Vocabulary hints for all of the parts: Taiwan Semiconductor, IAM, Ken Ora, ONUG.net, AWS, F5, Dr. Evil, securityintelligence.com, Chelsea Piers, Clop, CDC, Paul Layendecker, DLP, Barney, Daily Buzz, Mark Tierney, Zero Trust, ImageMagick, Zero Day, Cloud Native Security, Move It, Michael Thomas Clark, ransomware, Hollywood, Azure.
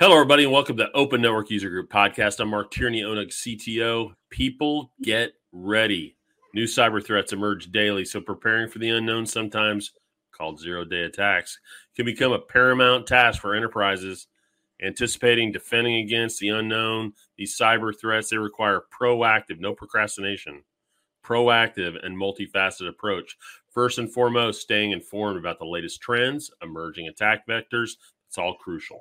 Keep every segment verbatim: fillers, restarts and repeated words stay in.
Hello, everybody, and welcome to the Open Network User Group podcast. I'm Mark Tierney, O N U G C T O. People, get ready. New cyber threats emerge daily, so preparing for the unknown, sometimes called zero-day attacks, can become a paramount task for enterprises. Anticipating, defending against the unknown, these cyber threats, they require proactive, no procrastination, proactive and multifaceted approach. First and foremost, staying informed about the latest trends, emerging attack vectors. It's all crucial.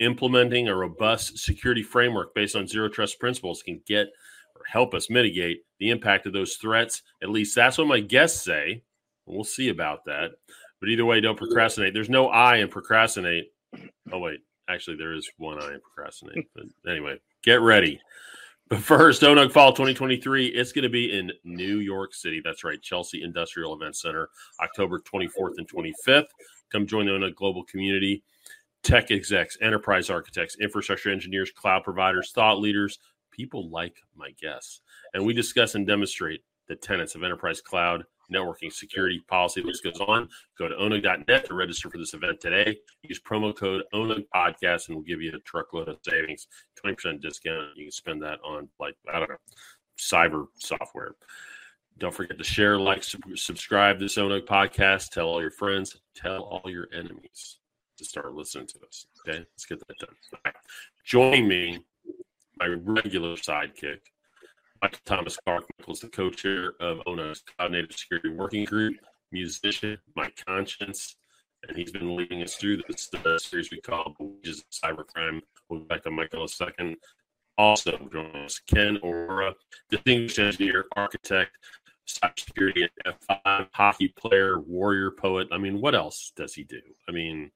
Implementing a robust security framework based on zero trust principles can get or help us mitigate the impact of those threats. At least that's what my guests say. We'll see about that. But either way, don't procrastinate. There's no I in procrastinate. Oh, wait. Actually, there is one I in procrastinate. But anyway, get ready. But first, O N U G Fall twenty twenty-three, it's going to be in New York City. That's right, Chelsea Industrial Event Center, October twenty-fourth and twenty-fifth. Come join the O N U G global community. Tech execs, enterprise architects, infrastructure engineers, cloud providers, thought leaders, people like my guests. And we discuss and demonstrate the tenets of enterprise cloud, networking, security, policy. This goes on. Go to O N U G dot net to register for this event today. Use promo code O N U G podcast and we'll give you a truckload of savings, twenty percent discount. You can spend that on, like, I don't know, cyber software. Don't forget to share, like, subscribe to this O N U G podcast. Tell all your friends. Tell all your enemies to start listening to us. Okay, let's get that done. Right. Join me, my regular sidekick, Michael Thomas Clark. Michael's the co-chair of O N U G's Cloud Native Security Working Group, musician, my conscience, and he's been leading us through this uh, series we call Wages of Cybercrime. We'll get back to Michael in a second. Also joining us, Ken Ora, distinguished engineer, architect, cybersecurity at F five, hockey player, warrior, poet. I mean, what else does he do? I mean,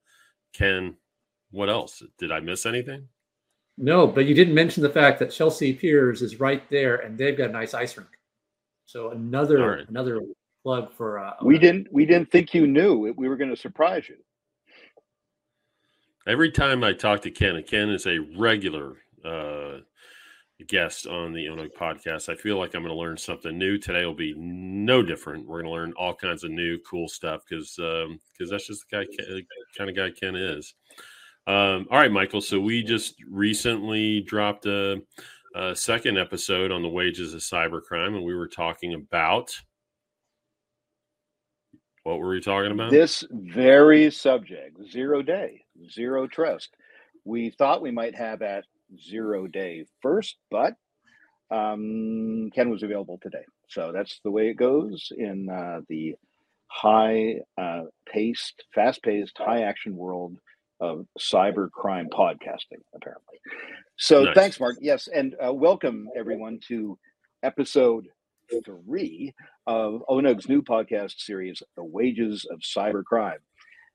Ken, what else? Did I miss anything? No, but you didn't mention the fact that Chelsea Piers is right there, and they've got a nice ice rink. So another right. another plug for. Uh, we didn't we didn't think you knew. We were going to surprise you. Every time I talk to Ken, and Ken is a regular uh, guest on the O N U G podcast, I feel like I'm going to learn something new. Today will be no different. We're going to learn all kinds of new cool stuff because um, because that's just the guy Ken, kind of guy Ken is. Um, all right, Michael. So we just recently dropped a, a second episode on the wages of cybercrime, and we were talking about what were we talking about? This very subject: zero day, zero trust. We thought we might have at zero day first, but um, Ken was available today, so that's the way it goes in uh, the high uh, paced, fast paced, high action world of cyber crime podcasting, apparently. So nice. Thanks, Mark. Yes, and uh, welcome everyone to episode three of O N U G's new podcast series, The Wages of Cybercrime.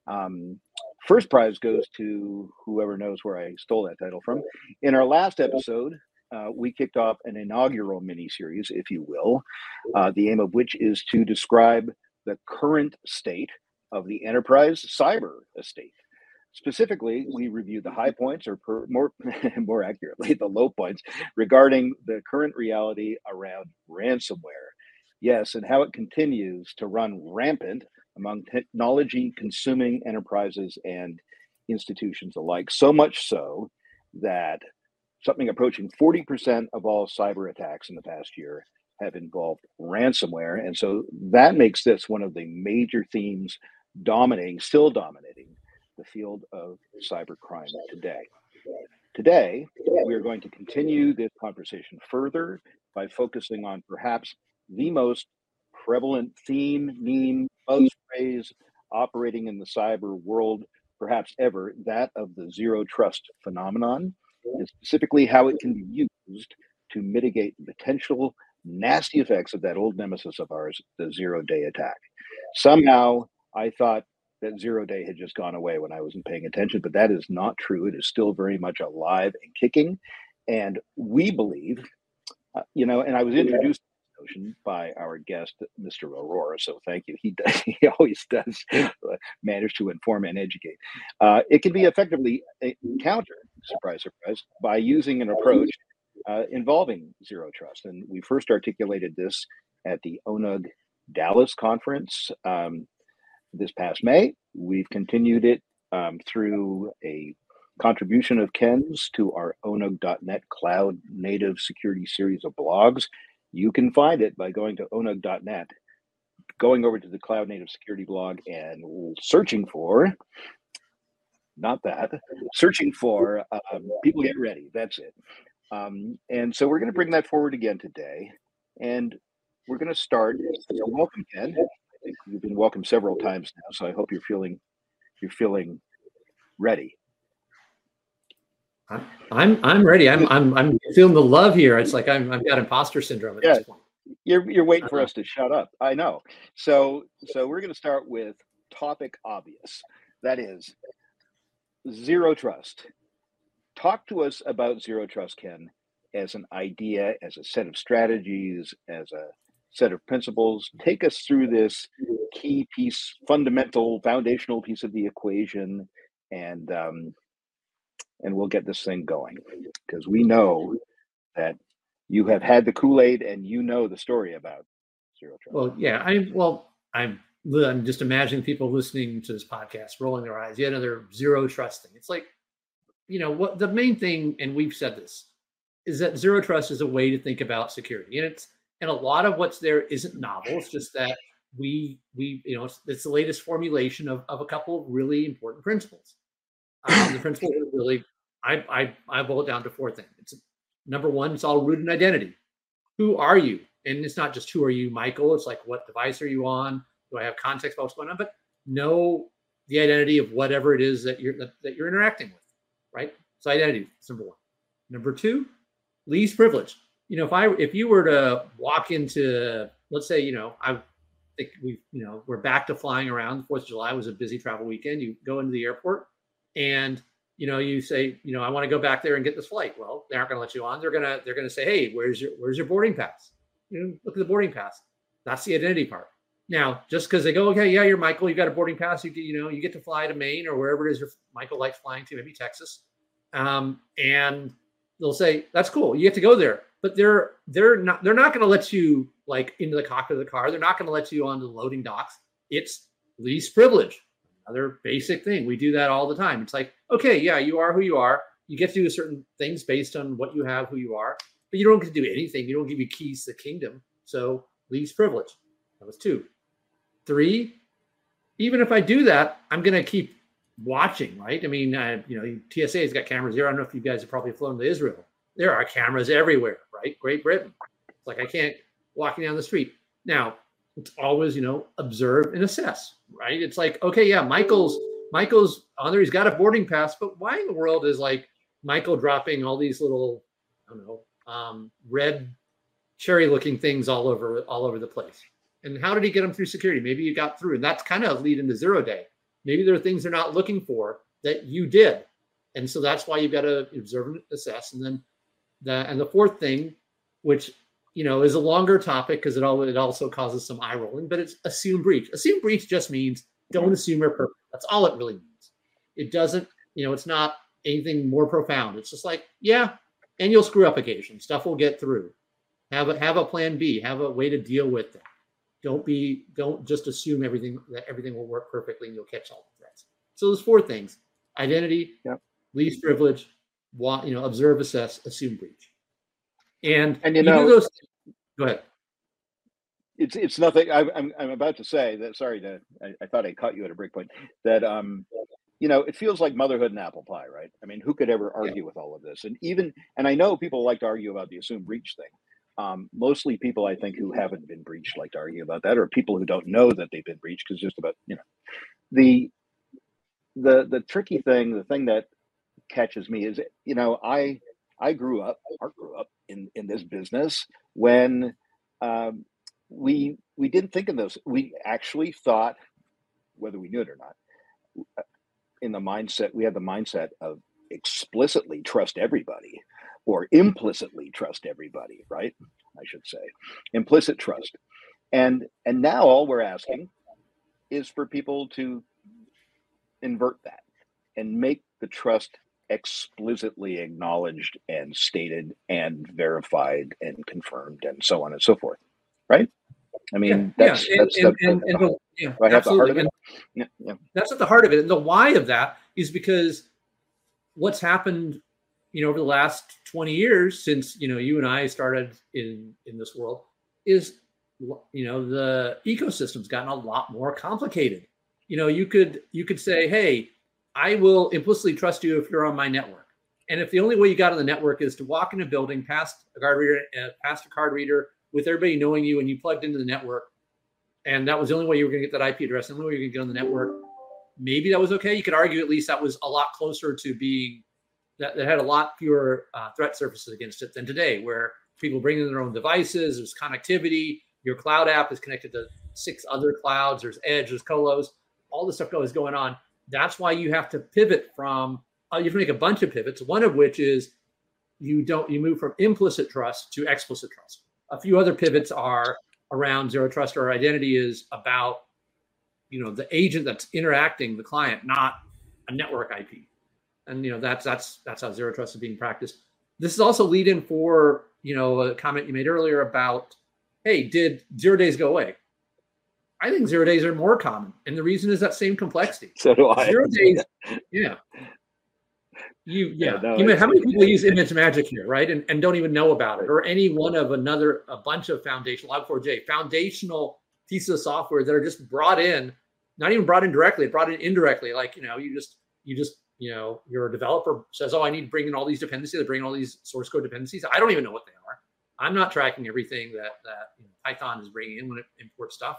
Um, first prize goes to whoever knows where I stole that title from. In our last episode, uh, we kicked off an inaugural mini-series, if you will, uh, the aim of which is to describe the current state of the enterprise cyber estate. Specifically, we reviewed the high points, or per, more, more accurately, the low points regarding the current reality around ransomware. Yes, and how it continues to run rampant among technology-consuming enterprises and institutions alike. So much so that something approaching forty percent of all cyber attacks in the past year have involved ransomware. And so that makes this one of the major themes dominating, still dominating, the field of cybercrime today. Today, we are going to continue this conversation further by focusing on perhaps the most prevalent theme, meme, phrase operating in the cyber world, perhaps ever, that of the zero trust phenomenon, and specifically how it can be used to mitigate the potential nasty effects of that old nemesis of ours, the zero day attack. Somehow, I thought that zero day had just gone away when I wasn't paying attention, but that is not true. It is still very much alive and kicking. And we believe, uh, you know, and I was introduced to this notion by our guest, Mister Aurora, so thank you. He does, he always does manage to inform and educate. Uh, it can be effectively countered, surprise, surprise, by using an approach uh, involving zero trust. And we first articulated this at the O N U G Dallas conference, um, this past May. We've continued it um, through a contribution of Ken's to our O N U G dot net Cloud Native Security series of blogs. You can find it by going to O N U G dot net, going over to the Cloud Native Security blog and searching for, not that, searching for um, People Get Ready. That's it. Um, and so we're going to bring that forward again today. And we're going to start. So welcome, Ken. I think you've been welcome several times now, so I hope you're feeling you're feeling ready. I'm I'm ready. I'm I'm I'm feeling the love here. It's like I'm I've got imposter syndrome at yeah, this point. You're you're waiting for us to shut up. I know. So so we're going to start with topic obvious. That is zero trust. Talk to us about zero trust, Ken, as an idea, as a set of strategies, as a set of principles. Take us through this key piece, fundamental, foundational piece of the equation, and um, and we'll get this thing going, because we know that you have had the Kool-Aid and you know the story about zero trust. Well, yeah, I well, I'm I'm just imagining people listening to this podcast rolling their eyes. Yet another zero trust thing. It's like, you know, what the main thing, and we've said this, is that zero trust is a way to think about security, and it's and a lot of what's there isn't novel. It's just that we we you know it's, it's the latest formulation of of a couple of really important principles. Um, the principles are really I I I boil it down to four things. It's number one, it's all rooted in identity. Who are you? And it's not just who are you, Michael. It's like, what device are you on? Do I have context about what's going on? But know the identity of whatever it is that you're that, that you're interacting with, right? So identity is number one. Number two, least privilege. You know, if I if you were to walk into, let's say, you know, I think we, you know, we're back to flying around. The Fourth of July was a busy travel weekend. You go into the airport, and you know, you say, you know, I want to go back there and get this flight. Well, they aren't going to let you on. They're gonna they're gonna say, hey, where's your where's your boarding pass? You know, look at the boarding pass. That's the identity part. Now, just because they go, okay, yeah, you're Michael, you got a boarding pass, you get, you know, you get to fly to Maine or wherever it is your Michael likes flying to, maybe Texas, um, and they'll say that's cool, you get to go there. But they're they're not they're not going to let you like into the cockpit of the car. They're not going to let you onto the loading docks. It's least privilege, another basic thing. We do that all the time. It's like, okay, yeah, you are who you are. You get to do certain things based on what you have, who you are, but you don't get to do anything. You don't give you keys to the kingdom. So least privilege. That was two. Three, even if I do that, I'm going to keep watching, right? I mean, I, you know, T S A has got cameras here. I don't know if you guys have probably flown to Israel. There are cameras everywhere, right? Great Britain. It's like, I can't walking down the street. Now, it's always, you know, observe and assess, right? It's like, okay, yeah, Michael's Michael's on there. He's got a boarding pass, but why in the world is like Michael dropping all these little, I don't know, um, red cherry looking things all over, all over the place? And how did he get them through security? Maybe you got through, and that's kind of lead into zero day. Maybe there are things they're not looking for that you did. And so that's why you've got to observe and assess. And then The, and the fourth thing, which, you know, is a longer topic because it, it also causes some eye rolling, but it's assume breach. Assume breach just means don't assume you're perfect. That's all it really means. It doesn't, you know, it's not anything more profound. It's just like, yeah, and you'll screw up occasionally. Stuff will get through. Have a, have a plan B. Have a way to deal with that. Don't be, don't just assume everything, that everything will work perfectly and you'll catch all the threats. So those four things: identity, yep, least privilege, you know, observe, assess, assume breach. And, and you know, those things, go ahead. It's it's nothing. I, I'm I'm about to say that. Sorry to. I, I thought I caught you at a break point. That um, you know, it feels like motherhood and apple pie, right? I mean, who could ever argue yeah. with all of this? And even, and I know people like to argue about the assume breach thing. Um, mostly people I think who haven't been breached like to argue about that, or people who don't know that they've been breached, because just about, you know, the the the tricky thing, the thing that catches me is, you know, I I grew up, I grew up in, in this business when um, we we didn't think of those. We actually thought, whether we knew it or not, in the mindset, we had the mindset of explicitly trust everybody or implicitly trust everybody, right? I should say implicit trust. And and now all we're asking is for people to invert that and make the trust explicitly acknowledged and stated and verified and confirmed and so on and so forth, right? I mean, yeah, that's yeah. that's the heart of it. Yeah, yeah. That's at the heart of it. And the why of that is because what's happened, you know, over the last twenty years since, you know, you and I started in, in this world is, you know, the ecosystem's gotten a lot more complicated. You know, you could, you could say, hey, I will implicitly trust you if you're on my network. And if the only way you got on the network is to walk in a building, past a card reader, uh, past a card reader with everybody knowing you, and you plugged into the network, and that was the only way you were going to get that I P address, the only way you were going to get on the network, maybe that was okay. You could argue at least that was a lot closer to being, that, that had a lot fewer uh, threat surfaces against it than today, where people bring in their own devices, there's connectivity, your cloud app is connected to six other clouds, there's Edge, there's Colos, all this stuff is going on. That's why you have to pivot from, uh, you have to make a bunch of pivots, one of which is you don't, you move from implicit trust to explicit trust. A few other pivots are around zero trust or identity is about, you know, the agent that's interacting, the client, not a network I P. And, you know, that's, that's, that's how zero trust is being practiced. This is also lead in for, you know, a comment you made earlier about, hey, did zero days go away? I think zero days are more common. And the reason is that same complexity. So do I. Zero days, yeah. You, yeah. yeah no, you mean, how many people use ImageMagick here, right? And, and don't even know about it, or any one of another, a bunch of foundational, Log four j, foundational pieces of software that are just brought in, not even brought in directly, brought in indirectly. Like, you know, you just, you just, you know, your developer says, oh, I need to bring in all these dependencies. They bring in all these source code dependencies. I don't even know what they are. I'm not tracking everything that, that you know, Python is bringing in when it imports stuff.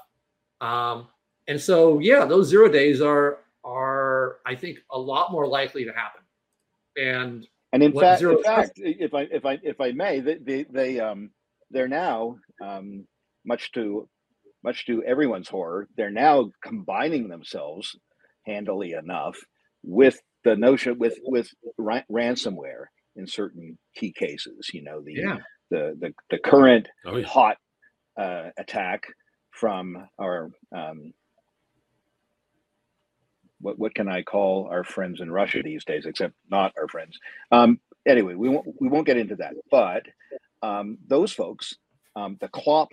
Um, and so, yeah, those zero days are, are, I think, a lot more likely to happen. And, and in fact, in fact, if I, if I, if I may, they, they, they um, they're now, um, much to, much to everyone's horror, they're now combining themselves, handily enough, with the notion, with, with ra- ransomware in certain key cases. You know, the, yeah. the, the, the current oh, yeah. hot, uh, attack from our, um, what what can I call our friends in Russia these days, except not our friends. Um, anyway, we won't, we won't get into that. But um, those folks, um, the Clop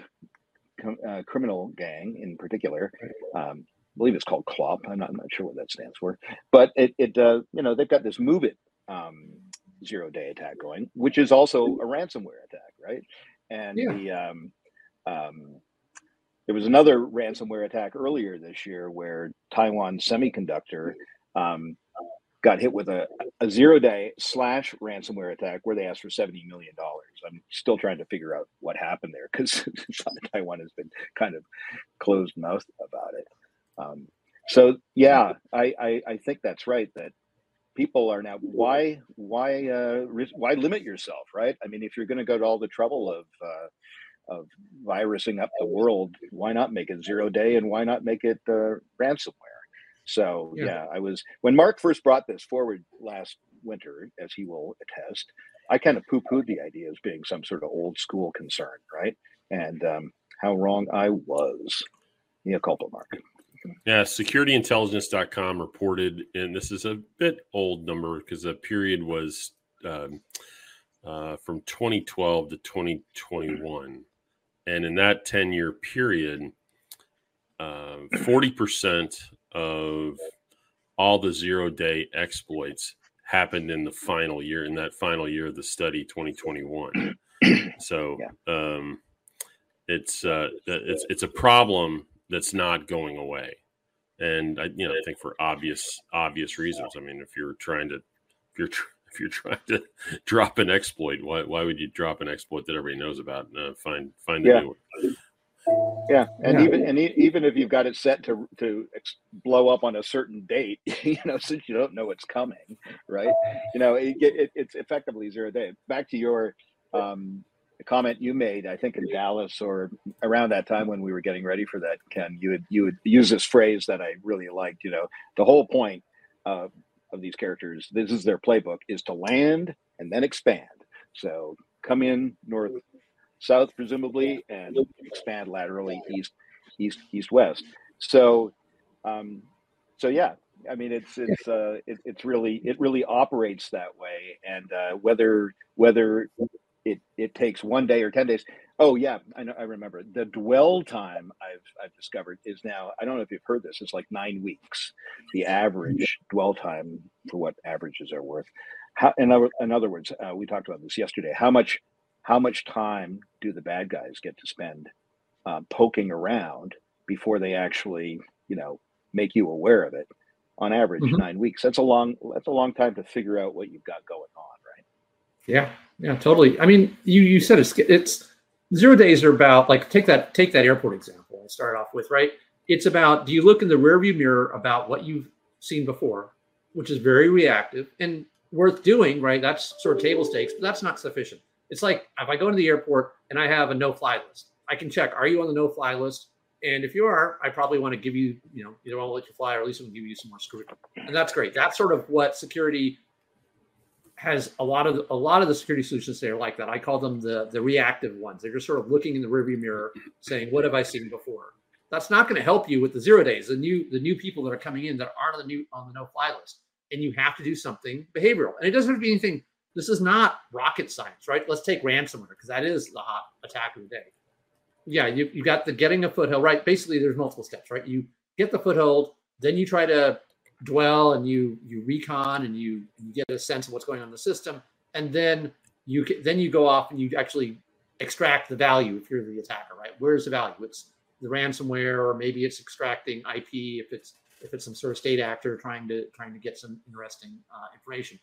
uh, criminal gang in particular, um, I believe it's called Clop. I'm not, I'm not sure what that stands for. But it, it uh, you know, they've got this Move It um, zero day attack going, which is also a ransomware attack, right? And yeah. the um, um, there was another ransomware attack earlier this year where Taiwan Semiconductor um, got hit with a, a zero day slash ransomware attack where they asked for seventy million dollars. I'm still trying to figure out what happened there because Taiwan has been kind of closed mouthed about it. Um, so, yeah, I, I, I think that's right, that people are now, why, why, uh, why limit yourself, right? I mean, if you're going to go to all the trouble of, uh, of virusing up the world, why not make it zero day, and why not make it uh, ransomware? So yeah. yeah, I was, when Mark first brought this forward last winter, as he will attest, I kind of poo-pooed the idea as being some sort of old school concern, right? And um, how wrong I was. Mea culpa, Mark. Yeah, security intelligence dot com reported, and this is a bit old number because the period was um, uh, from twenty twelve to twenty twenty-one. And in that ten-year period, uh, forty percent of all the zero-day exploits happened in the final year, in that final year of the study, twenty twenty-one. So yeah. um, it's, uh, it's, it's a problem that's not going away. And I, you know, I think for obvious, obvious reasons. I mean, if you're trying to, if you're tr- if you're trying to drop an exploit, why why would you drop an exploit that everybody knows about? Uh, find find a yeah. new one. Yeah, and yeah. even and e- even if you've got it set to to ex- blow up on a certain date, you know, since you don't know what's coming, right? You know, it, it, it's effectively zero day. Back to your um, comment you made, I think in Dallas or around that time when we were getting ready for that, Ken, you would you would use this phrase that I really liked. You know, the whole point. Uh, Of these characters, this is their playbook, is to land and then expand. So come in north, south, presumably, and expand laterally east, east, east, west. So, um, so yeah, I mean, it's it's uh, it, it's really it really operates that way. And uh, whether whether it it takes one day or ten days, Oh yeah, I know. I remember the dwell time. I've I've discovered is now. I don't know if you've heard this. It's like nine weeks. The average dwell time for what averages are worth. How, in other in other words, uh, we talked about this yesterday. How much how much time do the bad guys get to spend uh, poking around before they actually you know make you aware of it? On average, mm-hmm. nine weeks. That's a long that's a long time to figure out what you've got going on, right? Yeah, yeah, totally. I mean, you you said it's it's. Zero days are about, like, take that take that airport example I started off with, right? It's about, do you look in the rearview mirror about what you've seen before, which is very reactive and worth doing, right? That's sort of table stakes, but that's not sufficient. It's like if I go into the airport and I have a no-fly list, I can check, are you on the no-fly list? And if you are, I probably want to give you, you know, either I'll let you fly or at least I'll give you some more scrutiny. And that's great. That's sort of what security has a lot of a lot of the security solutions there like that. I call them the, the reactive ones. They're just sort of looking in the rearview mirror saying, what have I seen before? That's not going to help you with the zero days, the new the new people that are coming in that aren't on the new on the no-fly list. And you have to do something behavioral. And it doesn't have to be anything. This is not rocket science, right? Let's take ransomware, because that is the hot attack of the day. Yeah, you, you got the getting a foothold, right? Basically, there's multiple steps, right? You get the foothold, then you try to dwell and you you recon and you, you get a sense of what's going on in the system, and then you then you go off and you actually extract the value if you're the attacker, right? Where's the value? It's the ransomware, or maybe it's extracting I P if it's if it's some sort of state actor trying to trying to get some interesting uh, information.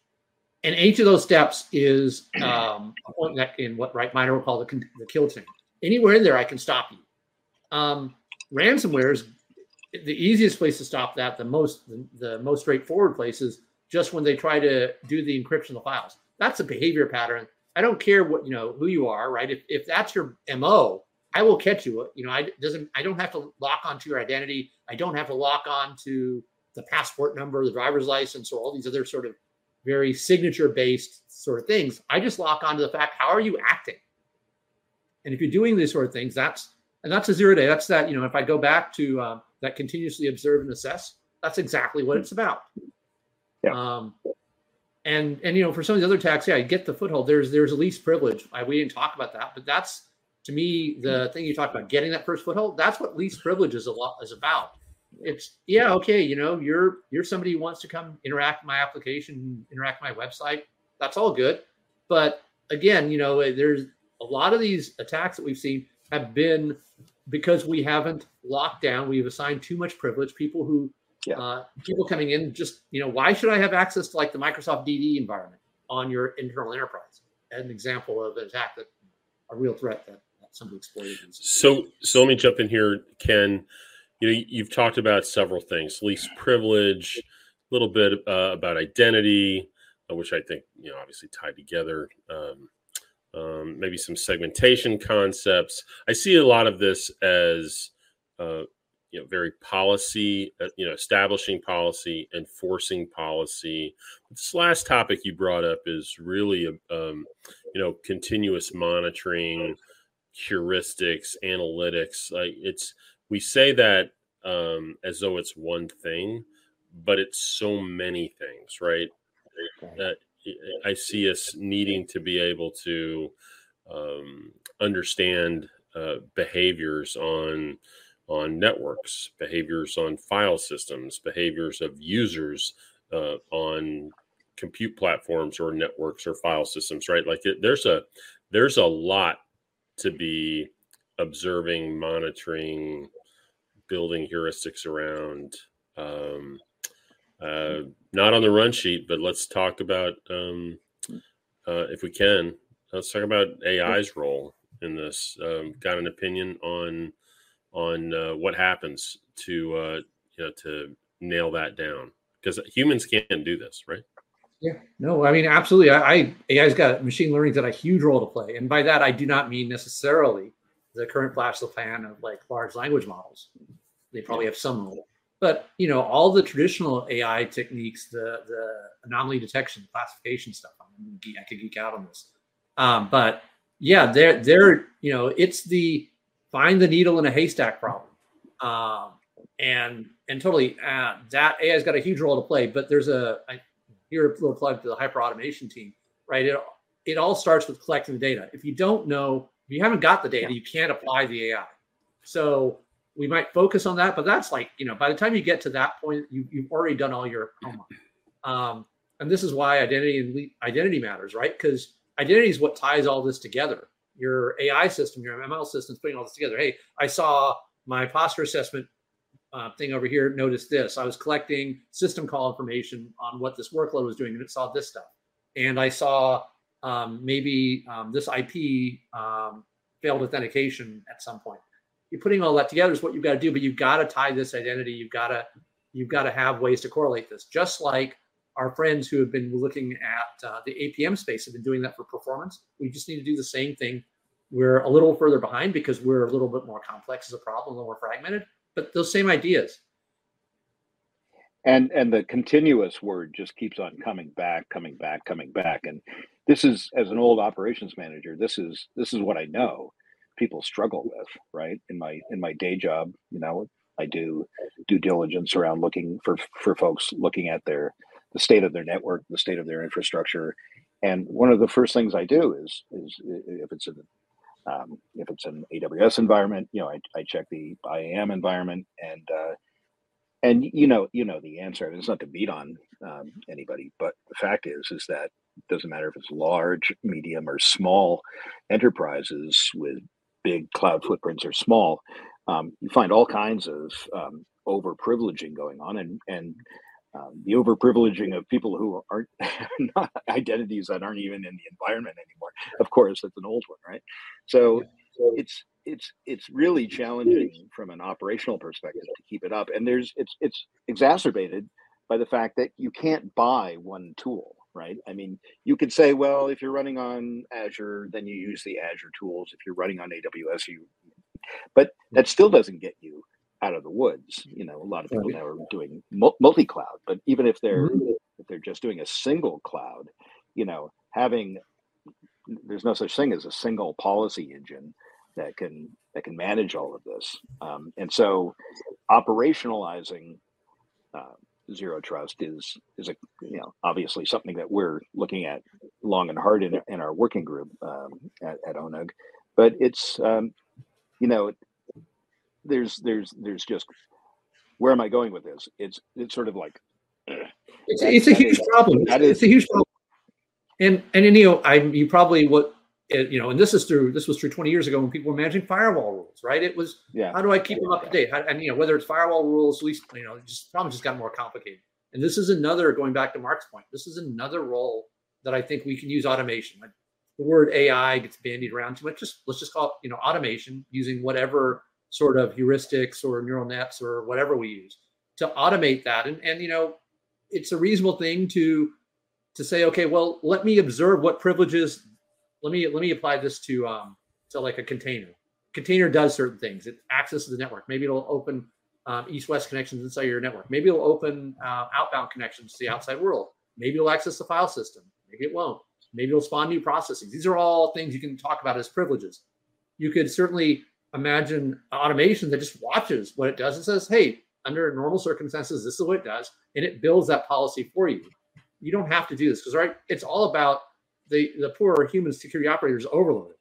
And each of those steps is um, in what right miner will call the the kill chain. Anywhere in there, I can stop you. Um, ransomware is the easiest place to stop that, the most the, the most straightforward place is just when they try to do the encryption of the files. That's a behavior pattern. I don't care what you know who you are, right? If if that's your M O, I will catch you. You know, I doesn't I don't have to lock onto your identity. I don't have to lock on to the passport number, the driver's license, or all these other sort of very signature-based sort of things. I just lock onto the fact, how are you acting? And if you're doing these sort of things, that's and that's a zero day. That's that, you know, if I go back to uh, that continuously observe and assess, that's exactly what it's about. Yeah. Um, and, and, you know, for some of the other attacks, yeah, you get the foothold. There's, there's a least privilege. I, we didn't talk about that, but that's, to me, the thing you talked about, getting that first foothold, that's what least privilege is a lot is about. It's yeah. Okay. You know, you're, you're somebody who wants to come interact with my application, interact with my website. That's all good. But again, you know, there's a lot of these attacks that we've seen have been because we haven't locked down, we've assigned too much privilege. People who, yeah. uh, people coming in, just you know, why should I have access to like the Microsoft D D environment on your internal enterprise? An example of an attack that, a real threat that, that somebody exploited. So, so let me jump in here, Ken. You know, you've talked about several things: least privilege, a little bit uh, about identity, uh, which I think you know obviously tied together. Um, Um, maybe some segmentation concepts. I see a lot of this as, uh, you know, very policy, uh, you know, establishing policy, enforcing policy. This last topic you brought up is really, um, you know, continuous monitoring, heuristics, analytics. Like it's, we say that um, as though it's one thing, but it's so many things, right? Uh, I see us needing to be able to um, understand uh, behaviors on on networks, behaviors on file systems, behaviors of users uh, on compute platforms or networks or file systems. Right? Like it, there's a there's a lot to be observing, monitoring, building heuristics around. Um, Uh, not on the run sheet, but let's talk about, um, uh, if we can, let's talk about A I's role in this. Um, got an opinion on on uh, what happens to uh, you know to nail that down, because humans can't do this, right? Yeah, no, I mean absolutely. I, I A I's got machine learning's got a huge role to play, and by that I do not mean necessarily the current flash in the pan of like large language models. They probably have some role. But, you know, all the traditional A I techniques, the, the anomaly detection, classification stuff, I mean, I could geek out on this. Um, but, yeah, they're, they're, you know, it's the find the needle in a haystack problem. Um, and and totally, uh, that A I's got a huge role to play. But there's a, I hear a little plug to the hyper automation team, right? It, it all starts with collecting the data. If you don't know If you haven't got the data, yeah. you can't apply the A I. So we might focus on that, but that's like, you know, by the time you get to that point, you, you've already done all your homework. Um, and this is why identity and identity matters, right? Because identity is what ties all this together. Your A I system, your M L system is putting all this together. Hey, I saw my posture assessment uh, thing over here. Notice this. I was collecting system call information on what this workload was doing, and it saw this stuff. And I saw um, maybe um, this I P um, failed authentication at some point. You're putting all that together is what you've got to do, but you've got to tie this identity. You've got to you've got to have ways to correlate this. Just like our friends who have been looking at uh, the A P M space have been doing that for performance. We just need to do the same thing. We're a little further behind because we're a little bit more complex as a problem, a little more fragmented, but those same ideas. And and the continuous word just keeps on coming back, coming back, coming back. And this is, as an old operations manager, this is this is what I know people struggle with, right? In my in my day job, you know, I do due diligence around looking for for folks looking at their the state of their network, the state of their infrastructure, and one of the first things I do is is if it's an um, if it's an A W S environment, you know, I, I check the I A M environment, and uh, and you know you know the answer. I mean, it's not to beat on um, anybody, but the fact is is that it doesn't matter if it's large, medium, or small enterprises with big cloud footprints are small. Um, you find all kinds of um, overprivileging going on, and and um, the overprivileging of people who aren't not identities that aren't even in the environment anymore. Of course, that's an old one, right? So it's it's it's really challenging from an operational perspective to keep it up, and there's it's it's exacerbated by the fact that you can't buy one tool. Right. I mean, you could say, well, if you're running on Azure, then you use the Azure tools. If you're running on A W S, you, but that still doesn't get you out of the woods. You know, a lot of people now are doing multi-cloud, but even if they're, if they're just doing a single cloud, you know, having, there's no such thing as a single policy engine that can, that can manage all of this. Um, and so operationalizing, uh, Zero Trust is is a you know obviously something that we're looking at long and hard in, in our working group um, at, at O N U G, but it's um, you know there's there's there's just where am I going with this? It's it's sort of like it's that, it's a huge is, problem. That is, it's a huge problem. And and you know I you probably what you know and this is through this was through twenty years ago when people were managing firewall rules, right? It was yeah. how do I keep them up to date? How, and you know whether it's firewall rules, at least you know just problems just got more complicated. And this is another, going back to Mark's point, this is another role that I think we can use automation. Like the word A I gets bandied around too much. Just let's just call it you know automation, using whatever sort of heuristics or neural nets or whatever we use to automate that. And and you know it's a reasonable thing to to say, okay, well let me observe what privileges. Let me let me apply this to um, to like a container. Container does certain things. It accesses the network. Maybe it'll open um, east-west connections inside your network. Maybe it'll open uh, outbound connections to the outside world. Maybe it'll access the file system. Maybe it won't. Maybe it'll spawn new processes. These are all things you can talk about as privileges. You could certainly imagine automation that just watches what it does and says, "Hey, under normal circumstances, this is what it does," and it builds that policy for you. You don't have to do this because right, it's all about The, the poor human security operators overloaded,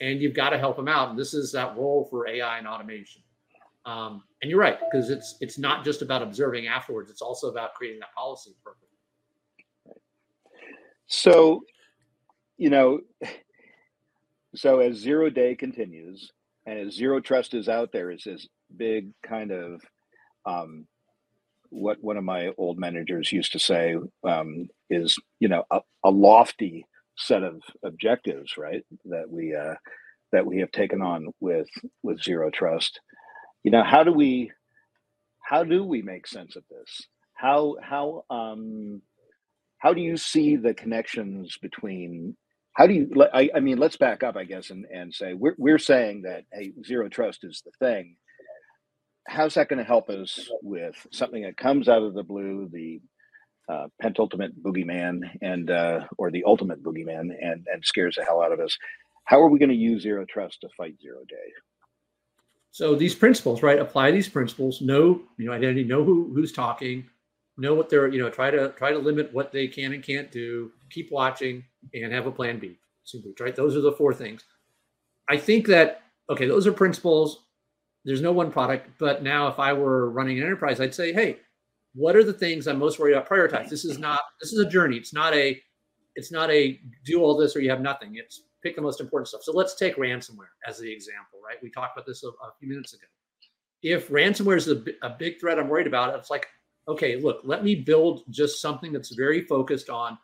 and you've got to help them out. And this is that role for A I and automation. Um, and you're right, because it's it's not just about observing afterwards. It's also about creating that policy perfectly. So, you know, so as Zero Day continues and as Zero Trust is out there, is this big kind of um, what one of my old managers used to say um, is, you know, a, a lofty set of objectives, right, that we uh that we have taken on with with Zero Trust. You know, how do we how do we make sense of this? How how um how do you see the connections between how do you I, I mean let's back up, I guess, and and say we're we're saying that hey, Zero Trust is the thing. How's that going to help us with something that comes out of the blue, the Uh, pentultimate boogeyman, and uh, or the ultimate boogeyman, and and scares the hell out of us? How are we going to use Zero Trust to fight Zero Day? So these principles, right? Apply these principles. Know you know identity. Know who who's talking. Know what they're you know try to try to limit what they can and can't do. Keep watching and have a plan B. Simply, right? Those are the four things. I think that, okay, those are principles. There's no one product. But now if I were running an enterprise, I'd say, hey, what are the things I'm most worried about? Prioritize. This is not, this is a journey. It's not a, it's not a do all this or you have nothing. It's pick the most important stuff. So let's take ransomware as the example, right? We talked about this a, a few minutes ago. If ransomware is a, a big threat I'm worried about, it's like, okay, look, let me build just something that's very focused on,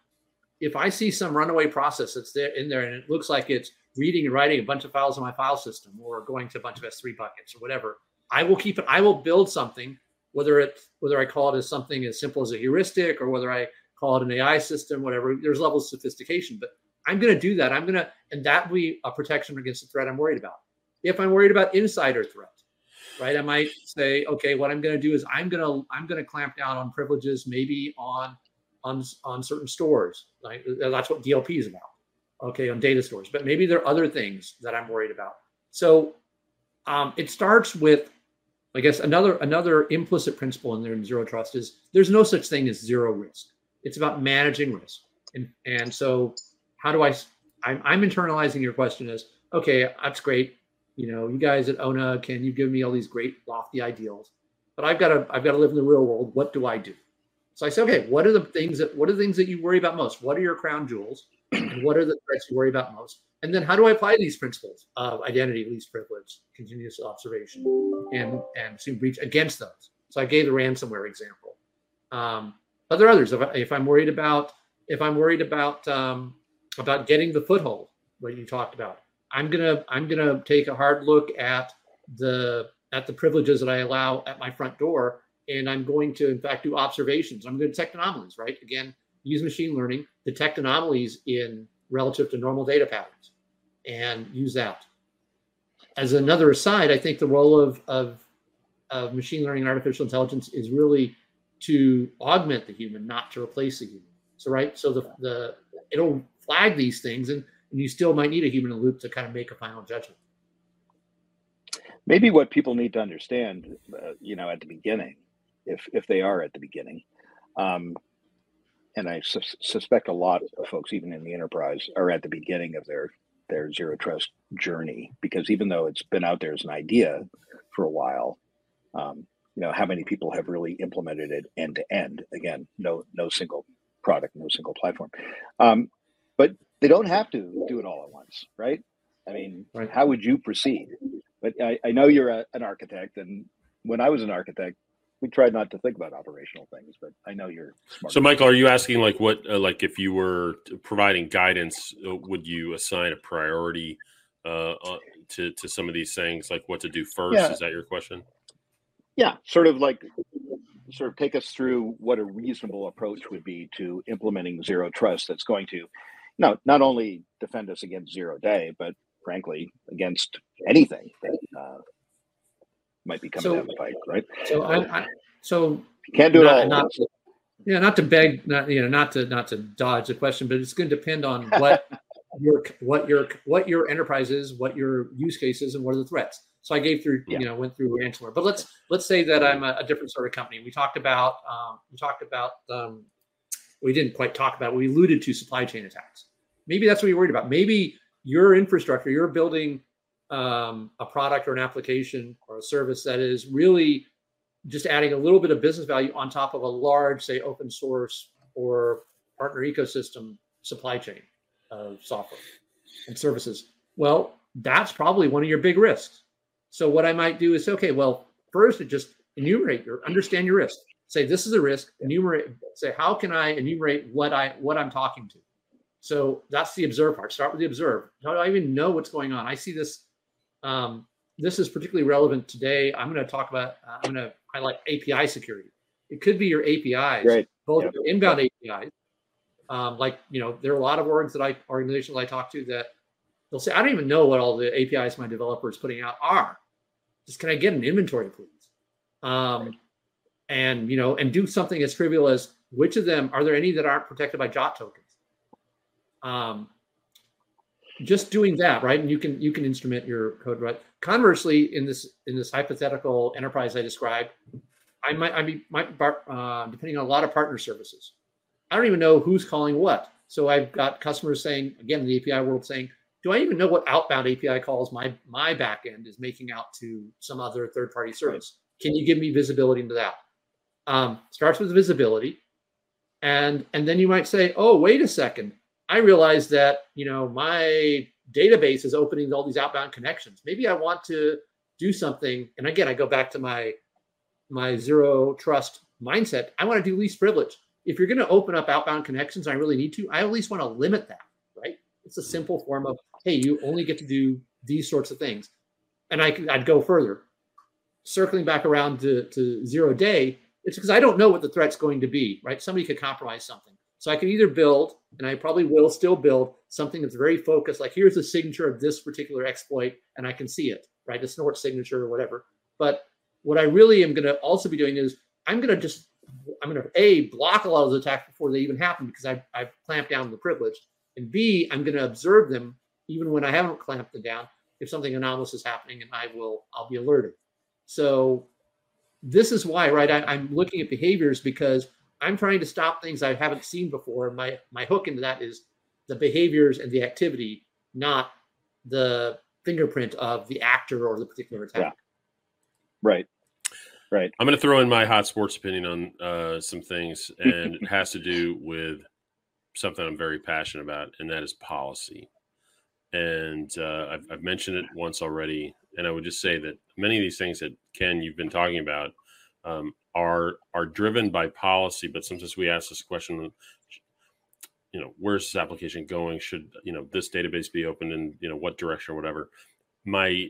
if I see some runaway process that's there in there and it looks like it's reading and writing a bunch of files in my file system or going to a bunch of S three buckets or whatever, I will keep it, I will build something, whether it, whether I call it as something as simple as a heuristic or whether I call it an A I system, whatever, there's levels of sophistication, but I'm going to do that. I'm going to, and that will be a protection against the threat I'm worried about. If I'm worried about insider threat, right, I might say, okay, what I'm going to do is I'm going to, I'm going to clamp down on privileges, maybe on, on, on certain stores. Right? That's what D L P is about. Okay. On data stores, but maybe there are other things that I'm worried about. So um, it starts with, I guess, another, another implicit principle in there in Zero Trust is there's no such thing as zero risk. It's about managing risk. And, and so how do I, I'm, I'm internalizing your question as, okay, that's great. You know, you guys at O N U G, can you give me all these great lofty ideals, but I've got to, I've got to live in the real world. What do I do? So I say, okay, what are the things that, what are the things that you worry about most? What are your crown jewels? And what are the threats you worry about most? And then how do I apply these principles of identity, least privilege, continuous observation, and, and assume breach against those? So I gave the ransomware example. Um, but there are others. If, I, if I'm worried about, if I'm worried about, um, about getting the foothold, what you talked about, I'm gonna, I'm gonna take a hard look at the, at the privileges that I allow at my front door, and I'm going to, in fact, do observations. I'm going to detect anomalies, right? Again, use machine learning, detect anomalies in relative to normal data patterns, and use that. As another aside, I think the role of, of, of machine learning and artificial intelligence is really to augment the human, not to replace the human. So, right, so the, the it'll flag these things, and, and you still might need a human in the loop to kind of make a final judgment. Maybe what people need to understand, uh, you know, at the beginning, if if they are at the beginning, um, and I su suspect a lot of folks, even in the enterprise, are at the beginning of their, their Zero Trust journey, because even though it's been out there as an idea for a while, um, you know, how many people have really implemented it end to end? Again, no, no single product, no single platform. Um, but they don't have to do it all at once, right? I mean, right. How would you proceed? But I, I know you're a, an architect, and when I was an architect, we tried not to think about operational things, but I know you're smart. So, Michael, are you asking like what, uh, like if you were providing guidance, uh, would you assign a priority uh, to to some of these things, like what to do first? Yeah. Is that your question? Yeah, sort of like, sort of take us through what a reasonable approach would be to implementing Zero Trust that's going to, no, not only defend us against Zero Day, but frankly against anything that uh, might be coming so, down the pike, right? So, I, I, so you can't do not, it all. Not to, yeah, not to beg, not you know, not to not to dodge the question, but it's going to depend on what your what your what your enterprise is, what your use case is, and what are the threats. So I gave through, yeah. you know, went through ransomware. But let's let's say that I'm a, a different sort of company. We talked about um, we talked about um, we didn't quite talk about. We alluded to supply chain attacks. Maybe that's what you're worried about. Maybe your infrastructure, you're building um, a product or an application or a service that is really just adding a little bit of business value on top of a large, say, open source or partner ecosystem supply chain of software and services. Well, that's probably one of your big risks. So what I might do is, okay, well, first, just enumerate or understand your risk. Say, this is a risk, enumerate, say, how can I enumerate what, I, what I'm talking to? So that's the observe part. Start with the observe. How do I even know what's going on? I see this. Um, this is particularly relevant today. I'm going to talk about, uh, I'm going to highlight A P I security. It could be your A P Is, right. both yeah. your inbound A P Is. Um, like, you know, there are a lot of orgs that I, organizations I talk to that they'll say, I don't even know what all the A P Is my developer is putting out are. Just can I get an inventory, please? Um, right. And, you know, and do something as trivial as which of them, are there any that aren't protected by J O T tokens? Um, just doing that, right? And you can you can instrument your code, right? Conversely, in this in this hypothetical enterprise I described, I might I mean might uh, depending on a lot of partner services, I don't even know who's calling what. So I've got customers saying, again, in the A P I world, saying, do I even know what outbound A P I calls my my backend is making out to some other third-party service? Right. Can you give me visibility into that? Um, starts with visibility. And, and then you might say, oh, wait a second. I realize that, you know, my database is opening all these outbound connections. Maybe I want to do something. And again, I go back to my, my zero trust mindset. I want to do least privilege. If you're going to open up outbound connections, I really need to, I at least want to limit that, right? It's a simple form of, hey, you only get to do these sorts of things. And I, I'd go further. Circling back around to, to zero day, it's because I don't know what the threat's going to be, right? Somebody could compromise something. So I can either build, and I probably will still build, something that's very focused, like here's the signature of this particular exploit, and I can see it, right? The snort signature or whatever. But what I really am going to also be doing is I'm going to just, I'm going to, A, block a lot of those attacks before they even happen because I've, I've clamped down the privilege. And B, I'm going to observe them even when I haven't clamped them down if something anomalous is happening, and I will, I'll be alerted. So this is why, right, I, I'm looking at behaviors because I'm trying to stop things I haven't seen before. My my hook into that is the behaviors and the activity, not the fingerprint of the actor or the particular attack. Yeah. Right, right. I'm going to throw in my hot sports opinion on uh, some things, and it has to do with something I'm very passionate about, and that is policy. And uh, I've, I've mentioned it once already. And I would just say that many of these things that, Ken, you've been talking about um, are are driven by policy. But sometimes we ask this question, you know, where's this application going? Should, you know, this database be opened in, you know, what direction or whatever? My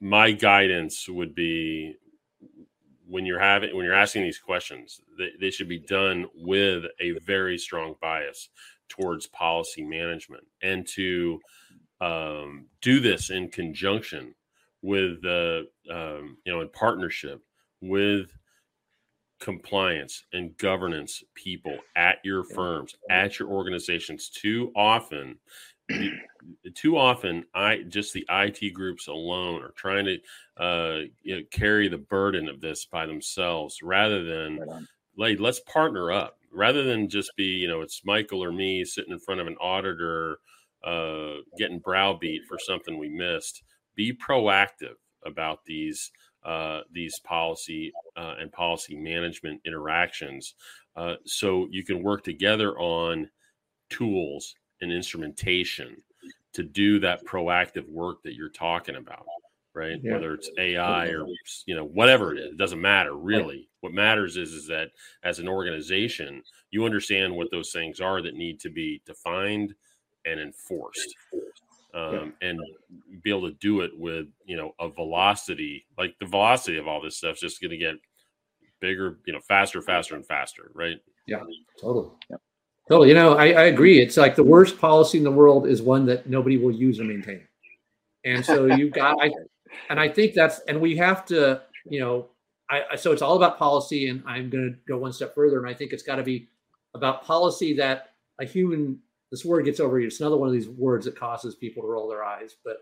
my guidance would be when you're having when you're asking these questions, they, they should be done with a very strong bias towards policy management, and to um, do this in conjunction with the, um, you know, in partnership with compliance and governance people at your firms, at your organizations. Too often, too often, I just the I T groups alone are trying to uh, you know, carry the burden of this by themselves, rather than like, let's partner up, rather than just be, you know, it's Michael or me sitting in front of an auditor uh, getting browbeat for something we missed. Be proactive about these uh, these policy uh, and policy management interactions, uh, so you can work together on tools and instrumentation to do that proactive work that you're talking about, right? Yeah. Whether it's A I or, you know, whatever it is, it doesn't matter really. What matters is is that as an organization, you understand what those things are that need to be defined and enforced. Um, and be able to do it with, you know, a velocity, like the velocity of all this stuff is just going to get bigger, you know, faster, faster and faster. Right. Yeah, totally. Yeah. Totally. You know, I, I agree. It's like the worst policy in the world is one that nobody will use or maintain. And so you've got, I, and I think that's, and we have to, you know, I, I so it's all about policy, and I'm going to go one step further. And I think it's got to be about policy that a human, this word gets over you. It's another one of these words that causes people to roll their eyes, but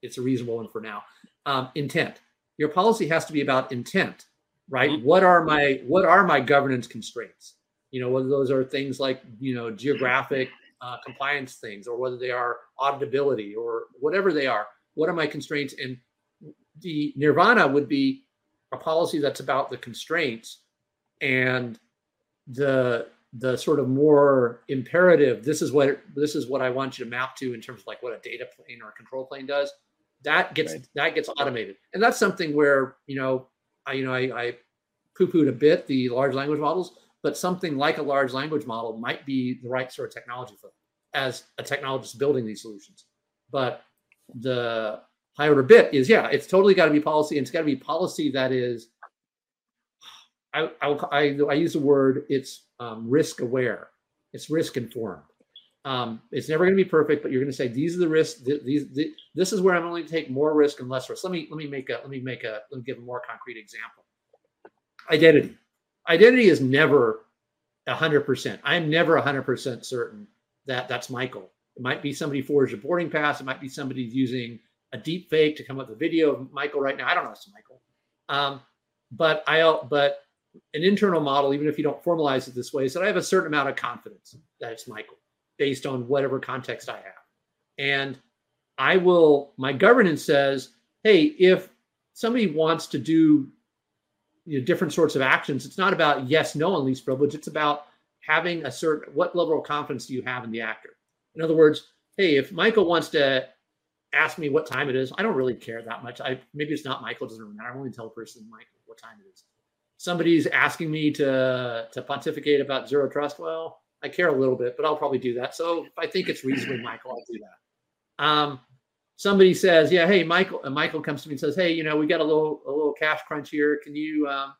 it's a reasonable one for now. Um, intent. Your policy has to be about intent, right? Mm-hmm. What are my what are my governance constraints? You know, whether those are things like, you know, geographic uh, compliance things, or whether they are auditability or whatever they are. What are my constraints? And the nirvana would be a policy that's about the constraints, and the the sort of more imperative, this is what this is what I want you to map to in terms of like what a data plane or a control plane does, that gets right. that gets automated. And that's something where, you know, I you know I, I poo-pooed a bit the large language models, but something like a large language model might be the right sort of technology for them as a technologist building these solutions. But the high order bit is, yeah, it's totally got to be policy, and it's got to be policy that is, I, I I use the word, it's um, risk aware, it's risk informed. Um, it's never going to be perfect, but you're going to say these are the risks. Th- these th- this is where I'm willing to take more risk and less risk. Let me let me make a let me make a let me give a more concrete example. Identity, identity is never a hundred percent. I'm never a hundred percent certain that that's Michael. It might be somebody forged a boarding pass. It might be somebody using a deep fake to come up with a video of Michael right now. I don't know if it's Michael, um, but I but. An internal model, even if you don't formalize it this way, is that I have a certain amount of confidence that it's Michael based on whatever context I have. And I will, my governance says, hey, if somebody wants to do, you know, different sorts of actions, it's not about yes, no, and least privilege. It's about having a certain, what level of confidence do you have in the actor? In other words, hey, if Michael wants to ask me what time it is, I don't really care that much. I maybe it's not Michael, it doesn't matter. I only tell the person Michael what time it is. Somebody's asking me to, to pontificate about zero trust. Well, I care a little bit, but I'll probably do that. So if I think it's reasonably Michael, I'll do that. Um, somebody says, yeah, hey, Michael, and Michael comes to me and says, hey, you know, we got a little, a little cash crunch here. Can you, um,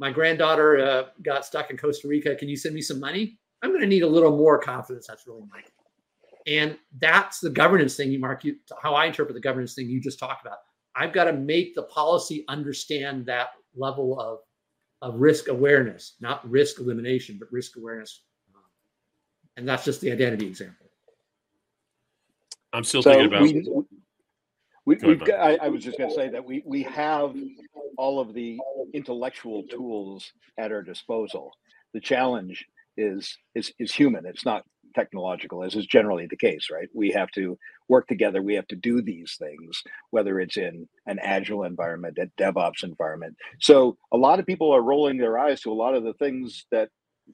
my granddaughter uh, got stuck in Costa Rica. Can you send me some money? I'm going to need a little more confidence. That's really Michael. And that's the governance thing you mark, you, how I interpret the governance thing you just talked about. I've got to make the policy understand that level of of risk awareness, not risk elimination, but risk awareness. And that's just the identity example. I'm still so thinking about we, we, Go we've got, I, I was just going to say that we, we have all of the intellectual tools at our disposal. The challenge is, is, is human. It's not technological, as is generally the case, right? We have to work together. We have to do these things, whether it's in an agile environment, a DevOps environment. So a lot of people are rolling their eyes to a lot of the things that,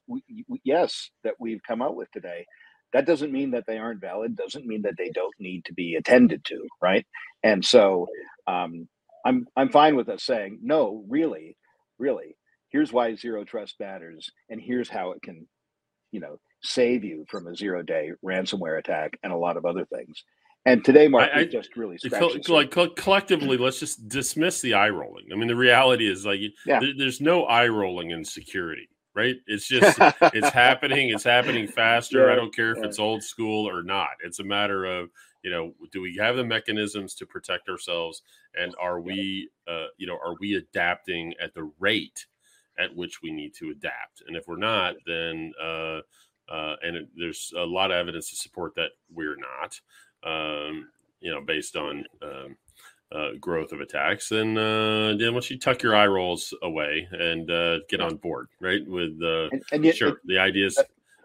we, yes, that we've come out with today. That doesn't mean that they aren't valid, doesn't mean that they don't need to be attended to, right? And so um, I'm, I'm fine with us saying, no, really, really, here's why zero trust matters, and here's how it can, you know, save you from a zero day ransomware attack and a lot of other things. And today, Mark, I, I, we just really scratched co- like co- collectively, let's just dismiss the eye rolling. I mean, the reality is like yeah. th- there's no eye rolling in security, right? It's just it's happening. It's happening faster. Yeah, I don't care if yeah. it's old school or not. It's a matter of, you know, do we have the mechanisms to protect ourselves, and are we, uh, you know, are we adapting at the rate at which we need to adapt? And if we're not, then uh, Uh, and it, there's a lot of evidence to support that we're not, um, you know, based on um, uh, growth of attacks. And uh, then once you tuck your eye rolls away and uh, get on board, right? With uh, and, and yet, sure, it, the ideas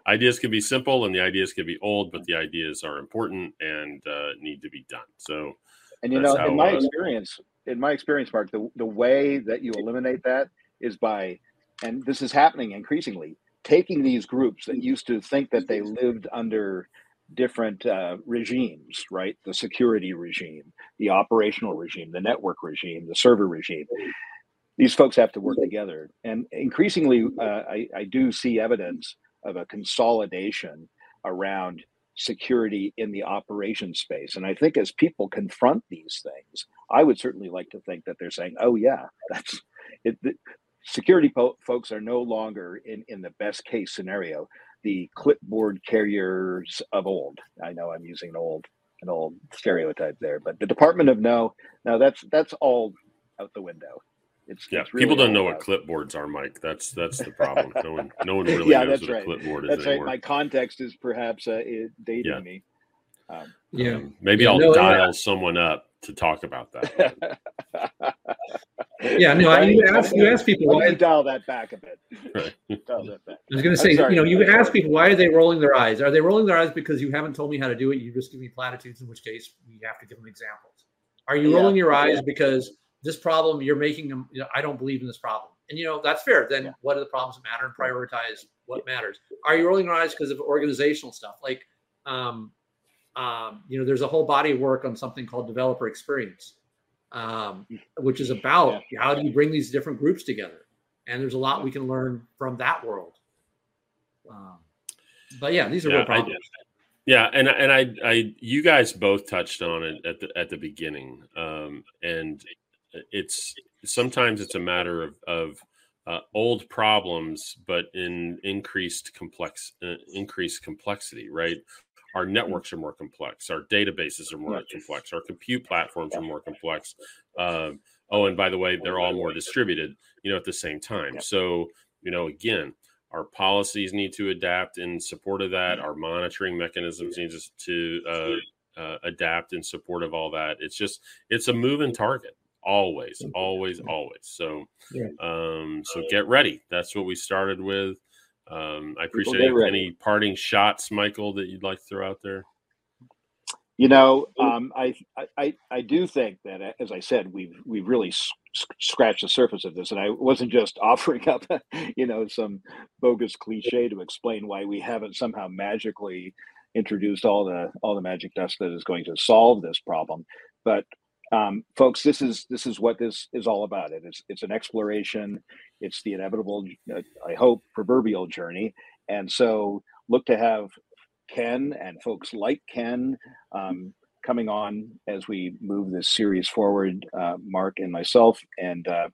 ideas can be simple and the ideas can be old, but the ideas are important and uh, need to be done. So, and you know, how, in my uh, experience, in my experience, Mark, the the way that you eliminate that is by, and this is happening increasingly, taking these groups that used to think that they lived under different uh, regimes, right? The security regime, the operational regime, the network regime, the server regime. These folks have to work together. And increasingly, uh, I, I do see evidence of a consolidation around security in the operations space. And I think as people confront these things, I would certainly like to think that they're saying, oh yeah, that's it. it Security po- folks are no longer, in, in the best case scenario, the clipboard carriers of old. I know I'm using an old an old stereotype there, but the Department of No, no, that's that's all out the window. It's, yeah, it's really people don't know out. What clipboards are, Mike. That's that's the problem. No one no one really yeah, knows what right. a clipboard that's is right. anymore. My context is perhaps uh, dating yeah. me. Um, yeah, um, maybe yeah, I'll no, dial yeah. someone up to talk about that. Yeah, no, I, you ask you ask people why dial that back a bit. Right. Dial that back. I was going to say, sorry, you know, you I'm ask sorry. people why are they rolling their eyes? Are they rolling their eyes because you haven't told me how to do it? You just give me platitudes, in which case we have to give them examples. Are you yeah. rolling your eyes yeah. because this problem you're making them? You know, I don't believe in this problem, and you know that's fair. Then yeah. what are the problems that matter and prioritize what yeah. matters? Are you rolling your eyes because of organizational stuff like? Um, Um, you know, there's a whole body of work on something called developer experience, um, which is about yeah. how do you bring these different groups together? And there's a lot we can learn from that world. Um, but yeah, these are yeah, real problems. I, yeah, and and I, I, you guys both touched on it at the at the beginning, um, and it's sometimes it's a matter of of uh, old problems, but in increased complex uh, increased complexity, right? Our networks are more complex. Our databases are more complex. Our compute platforms are more complex. Uh, oh, and by the way, they're all more distributed, you know, at the same time. So, you know, again, our policies need to adapt in support of that. Our monitoring mechanisms need to uh, uh, adapt in support of all that. It's just, it's a moving target. Always, always, always. So, um, so get ready. That's what we started with. Um, I appreciate any parting shots, Michael, that you'd like to throw out there. You know, um, I, I I do think that, as I said, we've we've really sc- scratched the surface of this, and I wasn't just offering up, you know, some bogus cliche to explain why we haven't somehow magically introduced all the all the magic dust that is going to solve this problem. But um, folks, this is this is what this is all about. It is it's an exploration. It's the inevitable, uh, I hope, proverbial journey, and so look to have Ken and folks like Ken um, coming on as we move this series forward, uh, Mark and myself, and uh,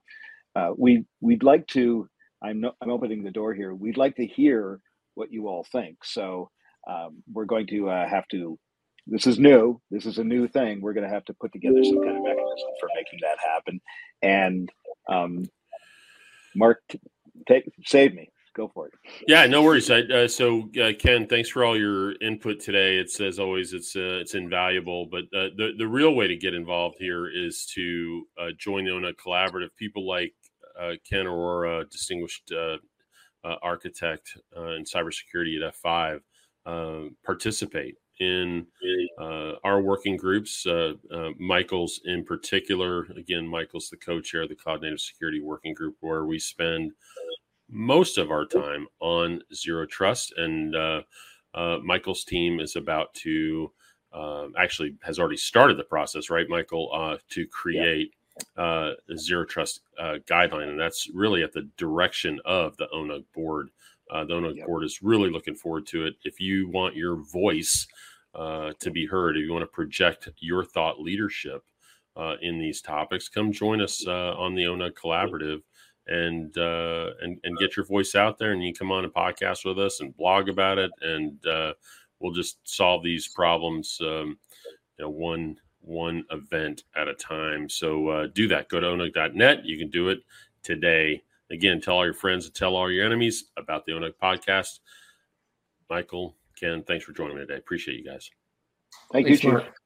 uh, we we'd like to. I'm no, I'm opening the door here. We'd like to hear what you all think. So um, we're going to uh, have to. This is new. This is a new thing. We're going to have to put together some kind of mechanism for making that happen. And um, Mark, take save me. Go for it. Yeah, no worries. I, uh, so, uh, Ken, thanks for all your input today. It's as always, it's uh, it's invaluable. But uh, the the real way to get involved here is to uh, join the O N U G Collaborative. People like uh, Ken Ora, distinguished uh, uh, architect uh, in cybersecurity at F five, uh, participate in uh, our working groups. Uh, uh, Michael's in particular. Again, Michael's the co-chair of the Cloud Native Security Working Group, where we spend most of our time on Zero Trust, and uh, uh, Michael's team is about to uh, actually has already started the process, right, Michael, uh, to create yeah. uh, a Zero Trust uh, guideline, and that's really at the direction of the O N U G board. Uh, the O N U G yeah. board is really looking forward to it. If you want your voice uh, to be heard, if you want to project your thought leadership uh, in these topics, come join us uh, on the O N U G Collaborative. And, uh, and and get your voice out there, and you come on a podcast with us and blog about it, and uh, we'll just solve these problems, um, you know, one one event at a time. So uh, do that. Go to O N U G dot net. You can do it today. Again, tell all your friends and tell all your enemies about the O N U G podcast. Michael, Ken, thanks for joining me today. Appreciate you guys. Thank thanks, you, Chief.